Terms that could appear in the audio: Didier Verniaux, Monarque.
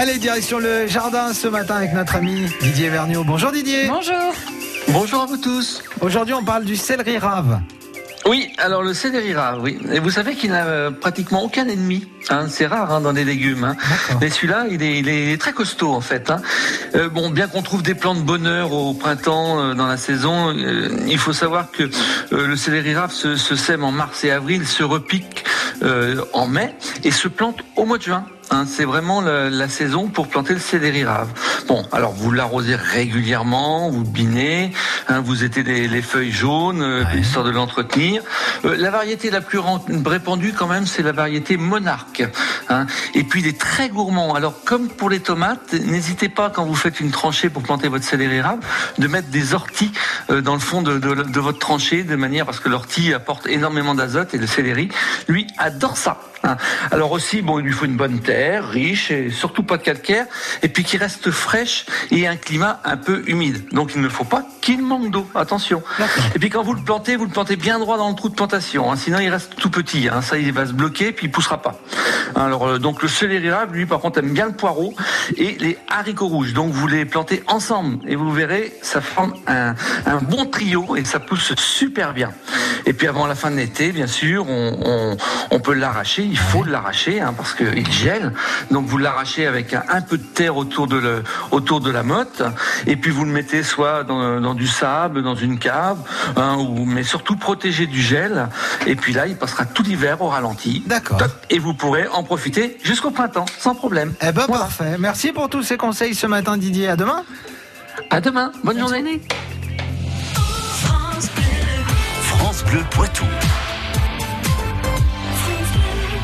Allez, direction le jardin ce matin avec notre ami Didier Verniaux. Bonjour Didier. Bonjour. Bonjour à vous tous. Aujourd'hui, on parle du céleri rave. Oui, alors le céleri rave, oui. Et vous savez qu'il n'a pratiquement aucun ennemi. Hein, c'est rare dans les légumes. Hein. Mais celui-là, il est très costaud en fait. Hein. Bon, bien qu'on trouve des plants de bonheur au printemps, dans la saison, il faut savoir que le céleri rave se sème en mars et avril, se repique en mai et se plante au mois de juin. Hein, c'est vraiment la saison pour planter le céleri rave. Bon, alors vous l'arrosez régulièrement, vous binez, hein, vous étez les feuilles jaunes, histoire de l'entretenir. La variété la plus répandue quand même, c'est la variété Monarque. Hein, et puis des très gourmands. Alors comme pour les tomates, n'hésitez pas quand vous faites une tranchée pour planter votre céleri rave, de mettre des orties dans le fond de votre tranchée, de manière parce que l'ortie apporte énormément d'azote et le céleri, lui, adore ça. Hein. Alors aussi, bon, il lui faut une bonne terre, riche et surtout pas de calcaire, et puis qui reste fraîche et un climat un peu humide. Donc il ne faut pas qu'il manque d'eau, attention. D'accord. Et puis quand vous le plantez bien droit dans le trou de plantation, hein, sinon il reste tout petit, hein, ça il va se bloquer puis il poussera pas. Alors donc le céleri rave, lui par contre aime bien le poireau et les haricots rouges, donc vous les plantez ensemble et vous verrez ça forme un bon trio et ça pousse super bien. Et puis avant la fin de l'été, bien sûr, on peut l'arracher, il faut l'arracher hein, parce qu'il gèle. Donc vous l'arrachez avec un peu de terre autour de la motte et puis vous le mettez soit dans du sable, dans une cave, hein, mais surtout protégé du gel. Et puis là, il passera tout l'hiver au ralenti. D'accord. Et vous pourrez en profiter jusqu'au printemps, sans problème. Eh ben voilà. Parfait. Merci pour tous ces conseils ce matin, Didier. À demain. À demain. Bonne journée. France Bleu Poitou.